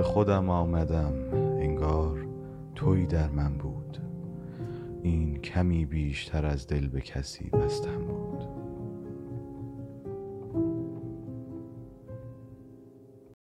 به خودم آمدم، انگار تویی در من بود. این کمی بیشتر از دل به کسی بستم بود.